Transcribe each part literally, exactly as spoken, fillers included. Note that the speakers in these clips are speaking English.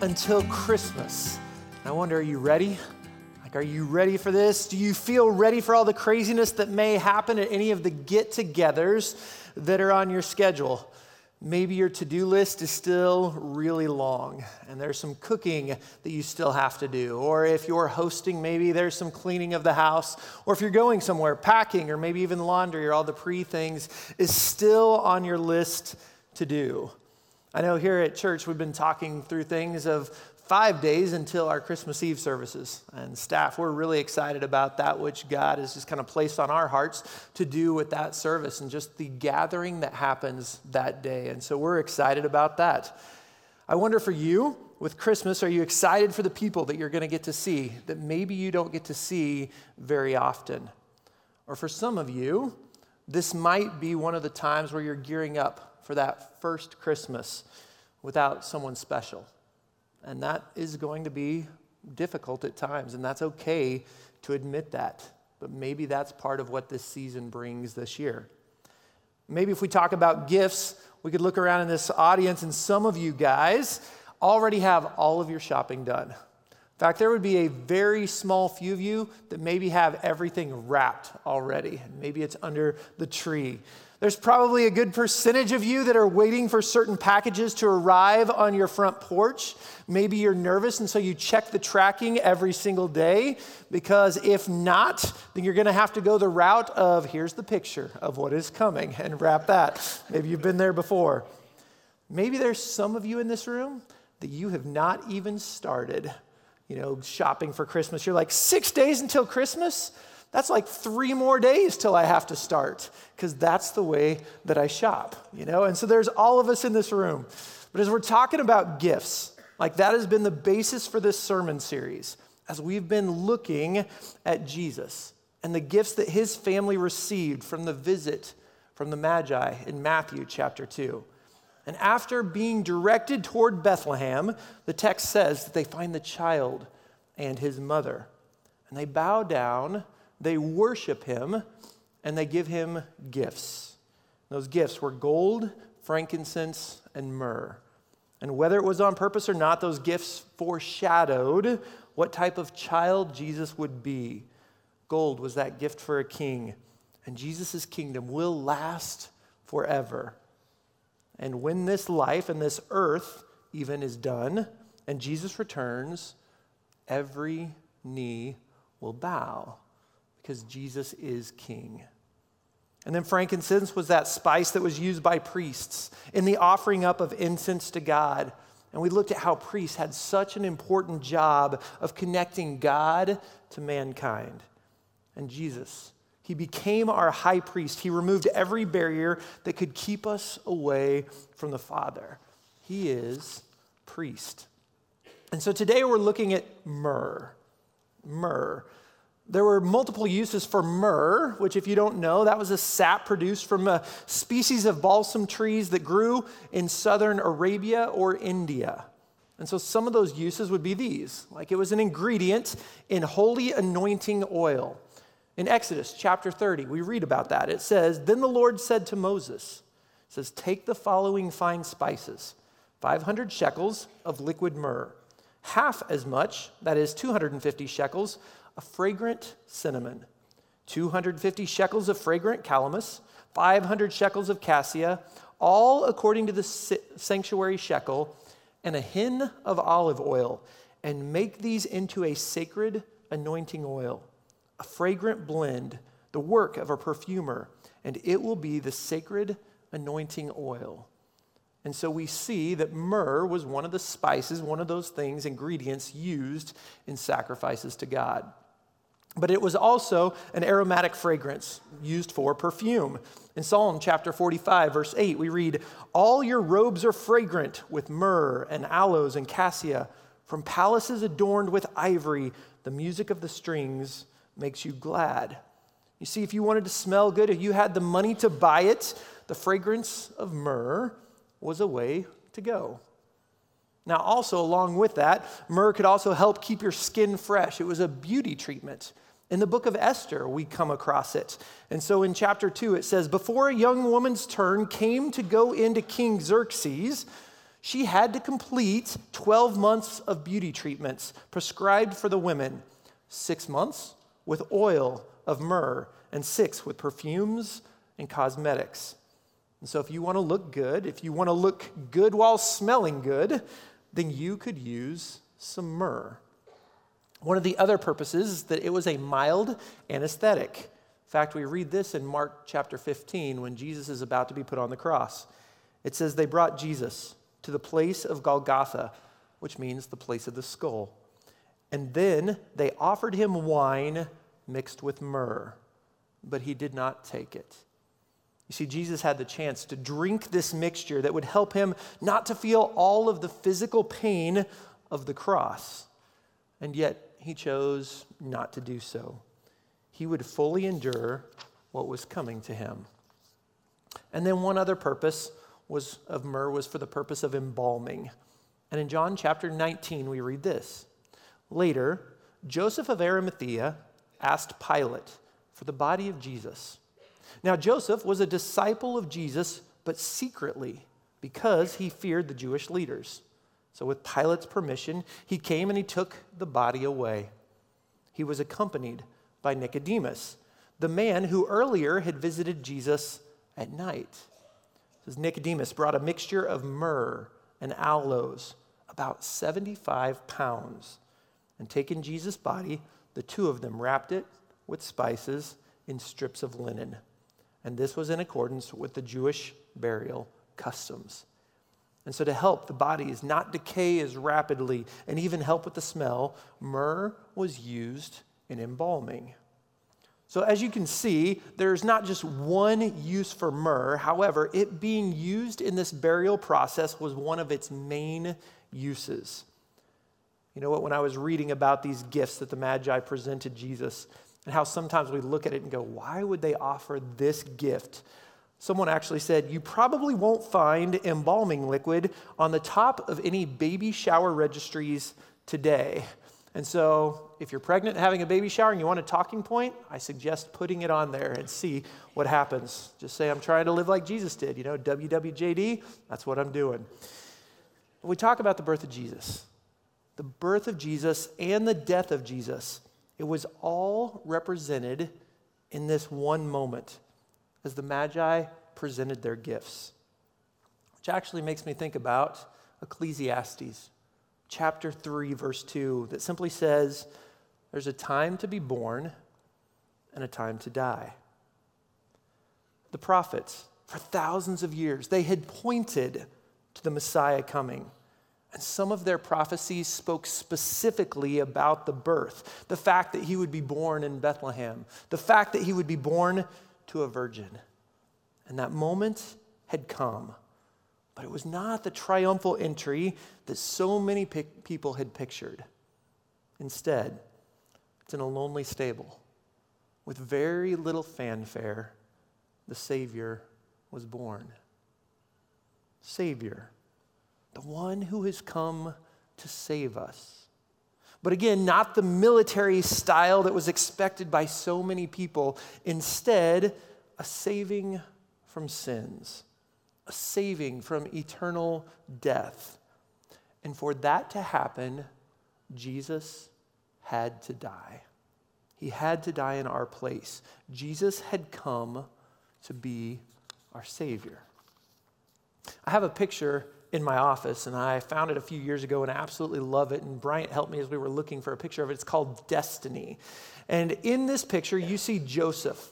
until Christmas. And I wonder, are you ready? Like, are you ready for this? Do you feel ready for all the craziness that may happen at any of the get-togethers that are on your schedule? Maybe your to-do list is still really long and there's some cooking that you still have to do. Or if you're hosting, maybe there's some cleaning of the house. Or if you're going somewhere, packing, or maybe even laundry or all the pre-things is still on your list to do. I know here at church we've been talking through things of five days until our Christmas Eve services. And staff, we're really excited about that, which God has just kind of placed on our hearts to do with that service and just the gathering that happens that day. And so we're excited about that. I wonder for you, with Christmas, are you excited for the people that you're going to get to see that maybe you don't get to see very often? Or for some of you, this might be one of the times where you're gearing up for that first Christmas without someone special. And that is going to be difficult at times, and that's okay to admit that. But maybe that's part of what this season brings this year. Maybe if we talk about gifts, we could look around in this audience, and some of you guys already have all of your shopping done. In fact, there would be a very small few of you that maybe have everything wrapped already. Maybe it's under the tree. There's probably a good percentage of you that are waiting for certain packages to arrive on your front porch. Maybe you're nervous, and so you check the tracking every single day, because if not, then you're going to have to go the route of here's the picture of what is coming and wrap that. Maybe you've been there before. Maybe there's some of you in this room that you have not even started, you know, shopping for Christmas. You're like, six days until Christmas? That's like three more days till I have to start, because that's the way that I shop, you know? And so there's all of us in this room. But as we're talking about gifts, like that has been the basis for this sermon series, as we've been looking at Jesus and the gifts that his family received from the visit from the Magi in Matthew chapter two. And after being directed toward Bethlehem, the text says that they find the child and his mother. And they bow down, they worship him, and they give him gifts. And those gifts were gold, frankincense, and myrrh. And whether it was on purpose or not, those gifts foreshadowed what type of child Jesus would be. Gold was that gift for a king. And Jesus' kingdom will last forever. And when this life and this earth even is done and Jesus returns, every knee will bow because Jesus is king. And then frankincense was that spice that was used by priests in the offering up of incense to God. And we looked at how priests had such an important job of connecting God to mankind. And Jesus, he became our high priest. He removed every barrier that could keep us away from the Father. He is priest. And so today we're looking at myrrh. Myrrh. There were multiple uses for myrrh, which if you don't know, that was a sap produced from a species of balsam trees that grew in southern Arabia or India. And so some of those uses would be these. Like it was an ingredient in holy anointing oil. In Exodus chapter thirty, we read about that. It says, then the Lord said to Moses, it says, take the following fine spices, five hundred shekels of liquid myrrh, half as much, that is two hundred fifty shekels, of fragrant cinnamon, two hundred fifty shekels of fragrant calamus, five hundred shekels of cassia, all according to the sanctuary shekel, and a hin of olive oil, and make these into a sacred anointing oil, a fragrant blend, the work of a perfumer, and it will be the sacred anointing oil. And so we see that myrrh was one of the spices, one of those things, ingredients used in sacrifices to God. But it was also an aromatic fragrance used for perfume. In Psalm chapter forty-five, verse eight, we read, all your robes are fragrant with myrrh and aloes and cassia, from palaces adorned with ivory, the music of the strings makes you glad. You see, if you wanted to smell good, if you had the money to buy it, the fragrance of myrrh was a way to go. Now, also along with that, myrrh could also help keep your skin fresh. It was a beauty treatment. In the book of Esther, we come across it. And so in chapter two, it says, before a young woman's turn came to go into King Xerxes, She had to complete twelve months of beauty treatments prescribed for the women, six months with oil of myrrh, and six with perfumes and cosmetics. And so if you want to look good, if you want to look good while smelling good, then you could use some myrrh. One of the other purposes is that it was a mild anesthetic. In fact, we read this in Mark chapter fifteen when Jesus is about to be put on the cross. It says, they brought Jesus to the place of Golgotha, which means the place of the skull. And then they offered him wine mixed with myrrh, but he did not take it. You see, Jesus had the chance to drink this mixture that would help him not to feel all of the physical pain of the cross. And yet he chose not to do so. He would fully endure what was coming to him. And then one other purpose was of myrrh was for the purpose of embalming. And in John chapter nineteen, we read this. Later, Joseph of Arimathea asked Pilate for the body of Jesus. Now, Joseph was a disciple of Jesus, but secretly, because he feared the Jewish leaders. So with Pilate's permission, he came and he took the body away. He was accompanied by Nicodemus, the man who earlier had visited Jesus at night. Nicodemus brought a mixture of myrrh and aloes, about seventy-five pounds. And taking Jesus' body, the two of them wrapped it with spices in strips of linen. And this was in accordance with the Jewish burial customs. And so to help the bodies not decay as rapidly and even help with the smell, myrrh was used in embalming. So as you can see, there's not just one use for myrrh. However, it being used in this burial process was one of its main uses. You know what, when I was reading about these gifts that the Magi presented Jesus and how sometimes we look at it and go, why would they offer this gift? Someone actually said, you probably won't find embalming liquid on the top of any baby shower registries today. And so if you're pregnant having a baby shower and you want a talking point, I suggest putting it on there and see what happens. Just say, I'm trying to live like Jesus did. You know, W W J D, that's what I'm doing. When we talk about the birth of Jesus, the birth of Jesus and the death of Jesus, it was all represented in this one moment as the Magi presented their gifts, which actually makes me think about Ecclesiastes chapter three, verse two, that simply says, there's a time to be born and a time to die. The prophets, for thousands of years, they had pointed to the Messiah coming. And some of their prophecies spoke specifically about the birth, the fact that he would be born in Bethlehem, the fact that he would be born to a virgin. And that moment had come. But it was not the triumphal entry that so many pic- people had pictured. Instead, it's in a lonely stable. With very little fanfare, the Savior was born. Savior, the one who has come to save us. But again, not the military style that was expected by so many people. Instead, a saving from sins. A saving from eternal death. And for that to happen, Jesus had to die. He had to die in our place. Jesus had come to be our Savior. I have a picture in my office, and I found it a few years ago, and I absolutely love it, and Bryant helped me as we were looking for a picture of it. It's called Destiny. And in this picture, you see Joseph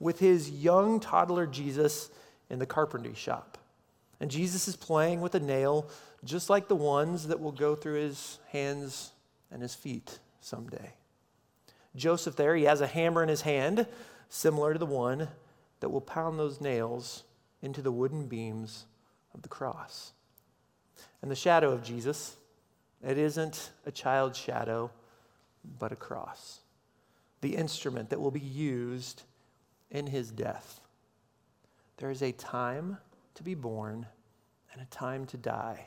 with his young toddler Jesus in the carpentry shop. And Jesus is playing with a nail just like the ones that will go through his hands and his feet someday. Joseph there, he has a hammer in his hand, similar to the one that will pound those nails into the wooden beams of the cross. And the shadow of Jesus, it isn't a child's shadow, but a cross. The instrument that will be used in his death. There is a time to be born and a time to die.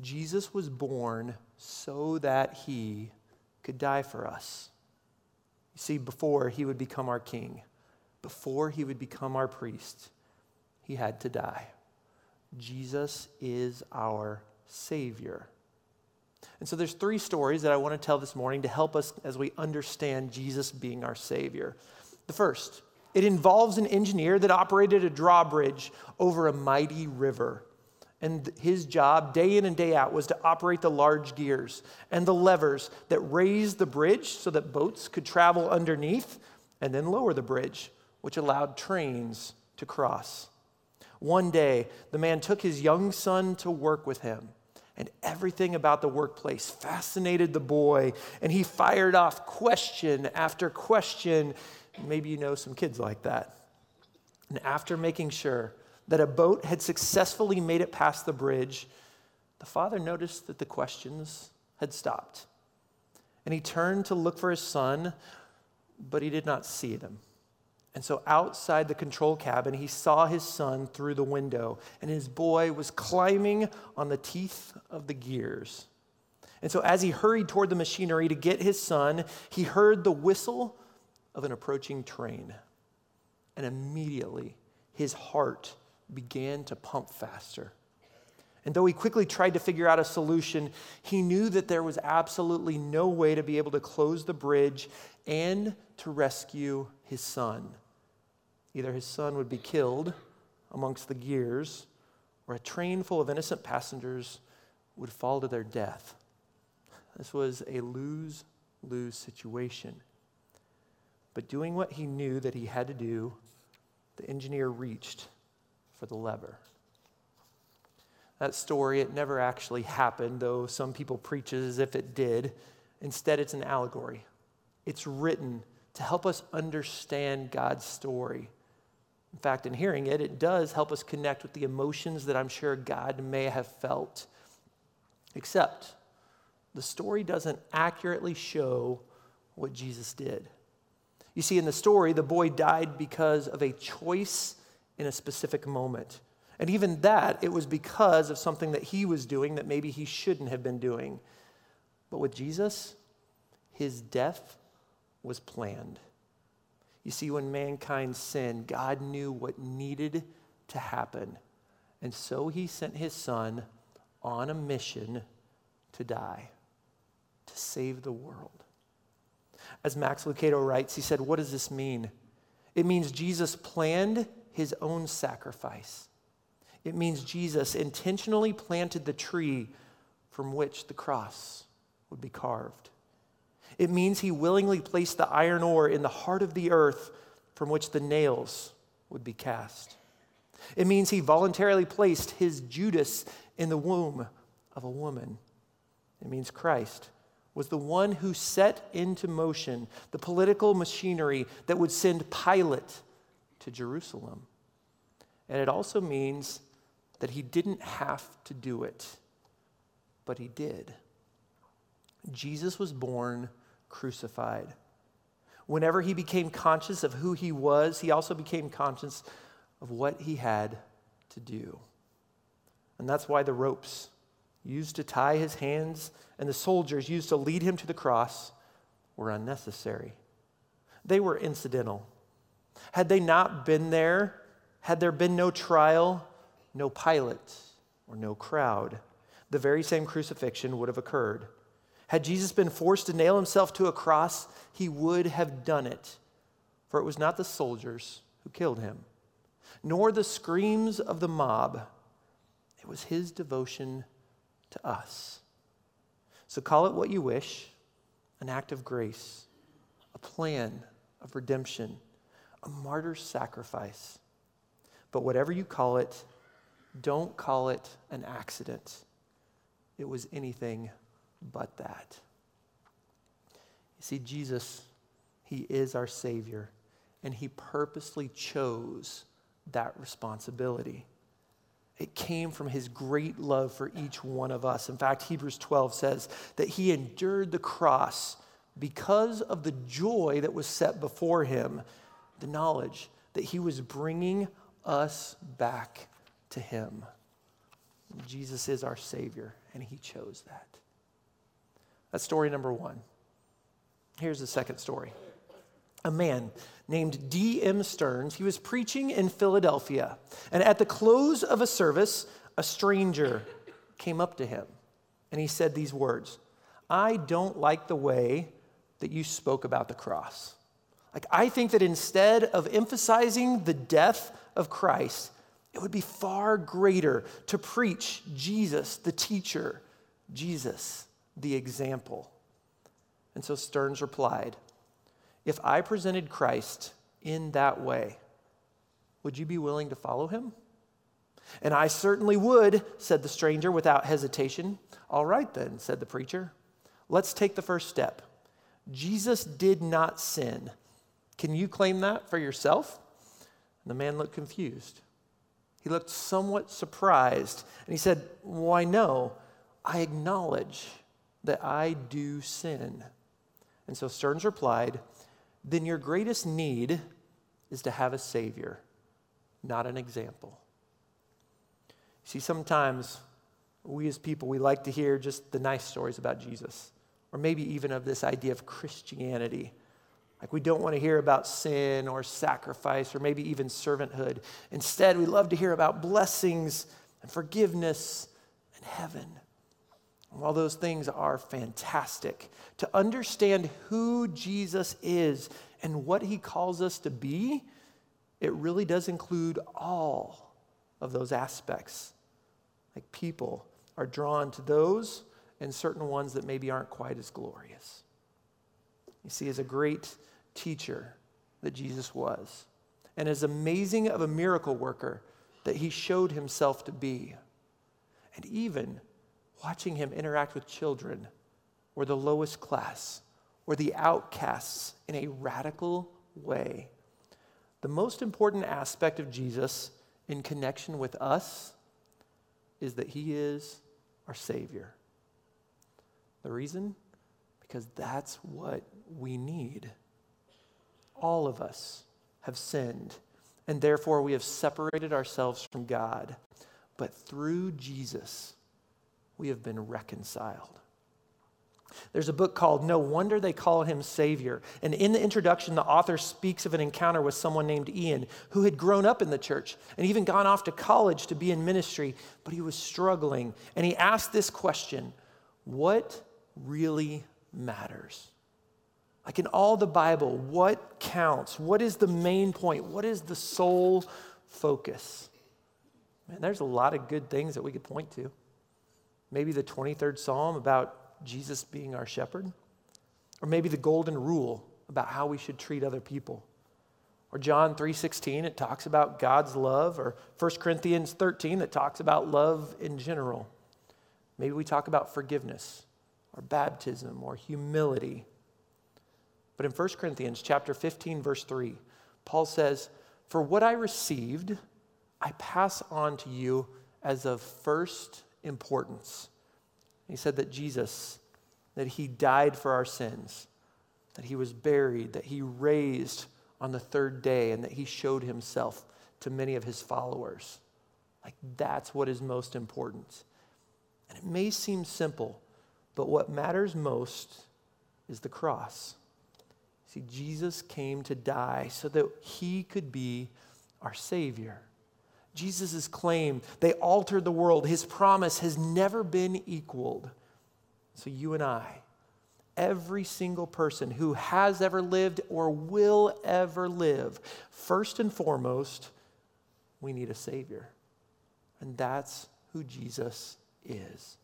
Jesus was born so that he could die for us. You see, before he would become our king, before he would become our priest, he had to die. Jesus is our Savior. And so there's three stories that I want to tell this morning to help us as we understand Jesus being our Savior. The first, it involves an engineer that operated a drawbridge over a mighty river. And his job, day in and day out, was to operate the large gears and the levers that raised the bridge so that boats could travel underneath, and then lower the bridge, which allowed trains to cross. One day, the man took his young son to work with him, and everything about the workplace fascinated the boy, and he fired off question after question. Maybe you know some kids like that. And after making sure that a boat had successfully made it past the bridge, the father noticed that the questions had stopped. And he turned to look for his son, but he did not see them. And so outside the control cabin, he saw his son through the window, and his boy was climbing on the teeth of the gears. And so as he hurried toward the machinery to get his son, he heard the whistle of an approaching train. And immediately, his heart began to pump faster. And though he quickly tried to figure out a solution, he knew that there was absolutely no way to be able to close the bridge and to rescue his son. Either his son would be killed amongst the gears, or a train full of innocent passengers would fall to their death. This was a lose-lose situation. But doing what he knew that he had to do, the engineer reached for the lever. That story, it never actually happened, though some people preach it as if it did. Instead, it's an allegory. It's written to help us understand God's story. In fact, in hearing it, it does help us connect with the emotions that I'm sure God may have felt. Except, the story doesn't accurately show what Jesus did. You see, in the story, the boy died because of a choice in a specific moment. And even that, it was because of something that he was doing that maybe he shouldn't have been doing. But with Jesus, his death was planned. You see, when mankind sinned, God knew what needed to happen. And so he sent his son on a mission to die, to save the world. As Max Lucado writes, he said, what does this mean? It means Jesus planned his own sacrifice. It means Jesus intentionally planted the tree from which the cross would be carved. It means he willingly placed the iron ore in the heart of the earth from which the nails would be cast. It means he voluntarily placed his Judas in the womb of a woman. It means Christ was the one who set into motion the political machinery that would send Pilate to Jerusalem. And it also means that he didn't have to do it, but he did. Jesus was born crucified. Whenever he became conscious of who he was, he also became conscious of what he had to do. And that's why the ropes used to tie his hands and the soldiers used to lead him to the cross were unnecessary. They were incidental. Had they not been there, had there been no trial, no Pilate, or no crowd, the very same crucifixion would have occurred. Had Jesus been forced to nail himself to a cross, he would have done it, for it was not the soldiers who killed him, nor the screams of the mob. It was his devotion to us. So call it what you wish, an act of grace, a plan of redemption, a martyr's sacrifice. But whatever you call it, don't call it an accident. It was anything but that. You see, Jesus, he is our Savior, and he purposely chose that responsibility. It came from his great love for each one of us. In fact, Hebrews twelve says that he endured the cross because of the joy that was set before him, the knowledge that he was bringing us back to him. Jesus is our Savior, and he chose that. That's story number one. Here's the second story. A man named D M Stearns, he was preaching in Philadelphia, and at the close of a service, a stranger came up to him and he said these words, I don't like the way that you spoke about the cross. Like, I think that instead of emphasizing the death of Christ, it would be far greater to preach Jesus, the teacher, Jesus, the example. And so Stearns replied, if I presented Christ in that way, would you be willing to follow him? And I certainly would, said the stranger without hesitation. All right then, said the preacher. Let's take the first step. Jesus did not sin. Can you claim that for yourself? And the man looked confused. He looked somewhat surprised, and he said, why, no, I acknowledge that I do sin. And so Stearns replied, then your greatest need is to have a Savior, not an example. See, sometimes we as people, we like to hear just the nice stories about Jesus, or maybe even of this idea of Christianity. Like, we don't want to hear about sin or sacrifice or maybe even servanthood. Instead, we love to hear about blessings and forgiveness and heaven. And while those things are fantastic, to understand who Jesus is and what he calls us to be, it really does include all of those aspects. Like, people are drawn to those and certain ones that maybe aren't quite as glorious. You see, as a great teacher that Jesus was, and as amazing of a miracle worker that he showed himself to be, and even watching him interact with children or the lowest class or the outcasts in a radical way, the most important aspect of Jesus in connection with us is that he is our Savior. The reason? Because that's what we need. All of us have sinned, and therefore we have separated ourselves from God. But through Jesus, we have been reconciled. There's a book called No Wonder They Call Him Savior. And in the introduction, the author speaks of an encounter with someone named Ian, who had grown up in the church and even gone off to college to be in ministry, but he was struggling. And he asked this question, what really matters? Like, in all the Bible, what counts? What is the main point? What is the sole focus? Man, there's a lot of good things that we could point to. Maybe the twenty-third Psalm about Jesus being our shepherd, or maybe the golden rule about how we should treat other people, or John three sixteen, it talks about God's love, or First Corinthians thirteen, that talks about love in general. Maybe we talk about forgiveness, or baptism, or humility. But in First Corinthians chapter fifteen, verse three, Paul says, for what I received, I pass on to you as of first importance. And he said that Jesus, that he died for our sins, that he was buried, that he raised on the third day, and that he showed himself to many of his followers. Like, that's what is most important. And it may seem simple, but what matters most is the cross. See, Jesus came to die so that he could be our Savior. Jesus' claim, they altered the world. His promise has never been equaled. So you and I, every single person who has ever lived or will ever live, first and foremost, we need a Savior. And that's who Jesus is.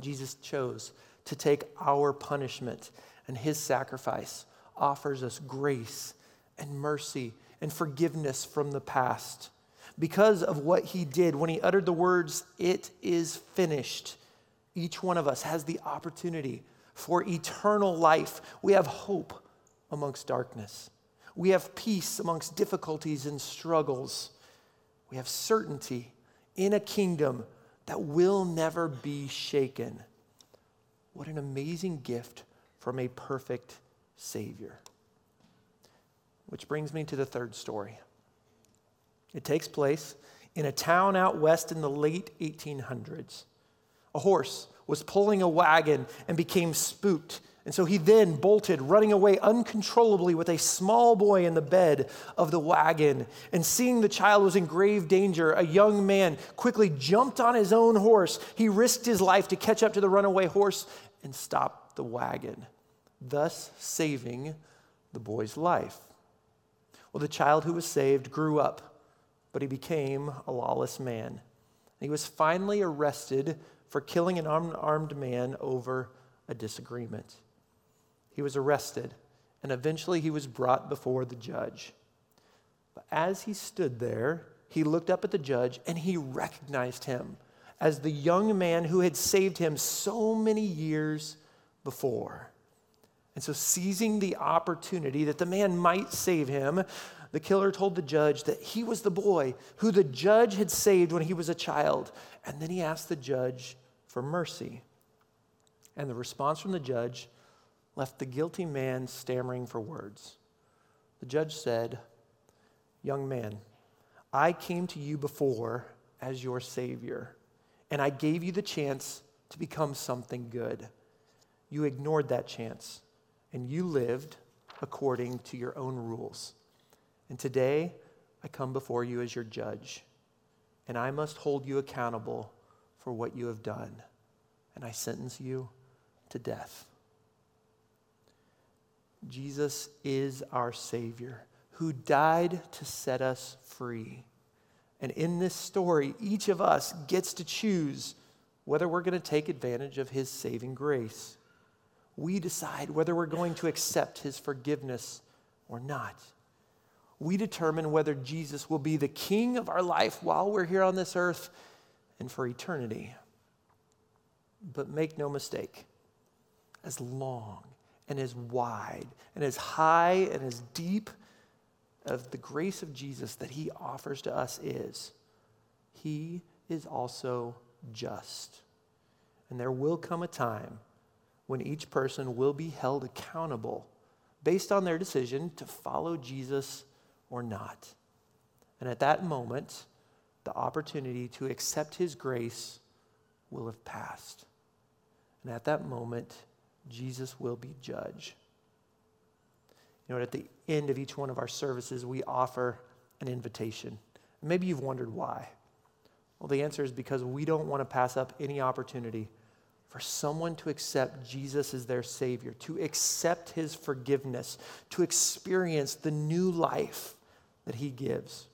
Jesus chose to take our punishment, and his sacrifice offers us grace and mercy and forgiveness from the past. Because of what he did, when he uttered the words, it is finished, each one of us has the opportunity for eternal life. We have hope amongst darkness. We have peace amongst difficulties and struggles. We have certainty in a kingdom that will never be shaken. What an amazing gift from a perfect Savior. Which brings me to the third story. It takes place in a town out west in the late eighteen hundreds. A horse was pulling a wagon and became spooked And so he then bolted, running away uncontrollably with a small boy in the bed of the wagon. And seeing the child was in grave danger, a young man quickly jumped on his own horse. He risked his life to catch up to the runaway horse and stop the wagon, thus saving the boy's life. Well, the child who was saved grew up, but he became a lawless man. He was finally arrested for killing an unarmed man over a disagreement. He was arrested, and eventually he was brought before the judge. But as he stood there, he looked up at the judge, and he recognized him as the young man who had saved him so many years before. And so, seizing the opportunity that the man might save him, the killer told the judge that he was the boy who the judge had saved when he was a child. And then he asked the judge for mercy. And the response from the judge left the guilty man stammering for words. The judge said, "Young man, I came to you before as your savior, and I gave you the chance to become something good. You ignored that chance, and you lived according to your own rules. And today, I come before you as your judge, and I must hold you accountable for what you have done, and I sentence you to death." Jesus is our Savior, who died to set us free. And in this story, each of us gets to choose whether we're going to take advantage of his saving grace. We decide whether we're going to accept his forgiveness or not. We determine whether Jesus will be the king of our life while we're here on this earth and for eternity. But make no mistake, as long and as wide and as high and as deep of the grace of Jesus that he offers to us is, he is also just. And there will come a time when each person will be held accountable based on their decision to follow Jesus or not. And at that moment, the opportunity to accept his grace will have passed. And at that moment, Jesus will be judge. You know, at the end of each one of our services, we offer an invitation. Maybe you've wondered why. Well, the answer is because we don't want to pass up any opportunity for someone to accept Jesus as their Savior, to accept his forgiveness, to experience the new life that he gives.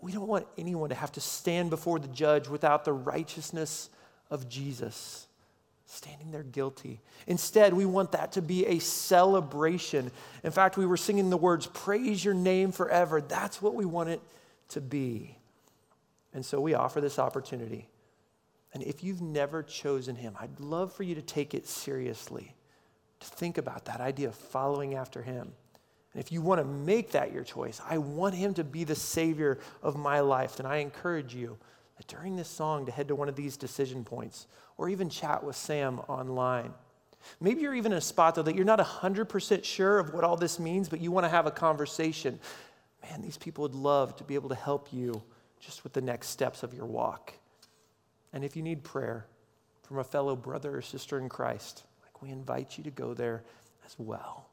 We don't want anyone to have to stand before the judge without the righteousness of Jesus, standing there guilty. Instead, we want that to be a celebration. In fact, we were singing the words, "Praise your name forever." That's what we want it to be. And so we offer this opportunity. And if you've never chosen him, I'd love for you to take it seriously, to think about that idea of following after him. And if you want to make that your choice, I want him to be the Savior of my life, then I encourage you during this song to head to one of these decision points or even chat with Sam online. Maybe you're even in a spot, though, that you're not one hundred percent sure of what all this means, but you want to have a conversation. Man, these people would love to be able to help you just with the next steps of your walk. And if you need prayer from a fellow brother or sister in Christ, like we invite you to go there as well.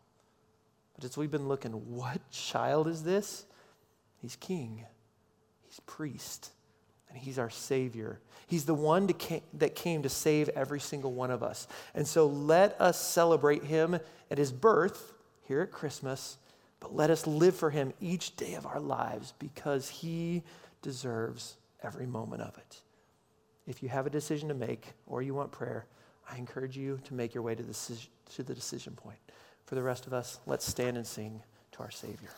But as we've been looking, what child is this? He's king. He's priest. And he's our Savior. He's the one to ca- that came to save every single one of us. And so let us celebrate him at his birth here at Christmas, but let us live for him each day of our lives because he deserves every moment of it. If you have a decision to make or you want prayer, I encourage you to make your way to the, to the decision point. For the rest of us, let's stand and sing to our Savior.